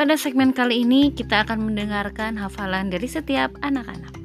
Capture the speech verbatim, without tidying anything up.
Pada segmen kali ini kita akan mendengarkan hafalan dari setiap anak-anak.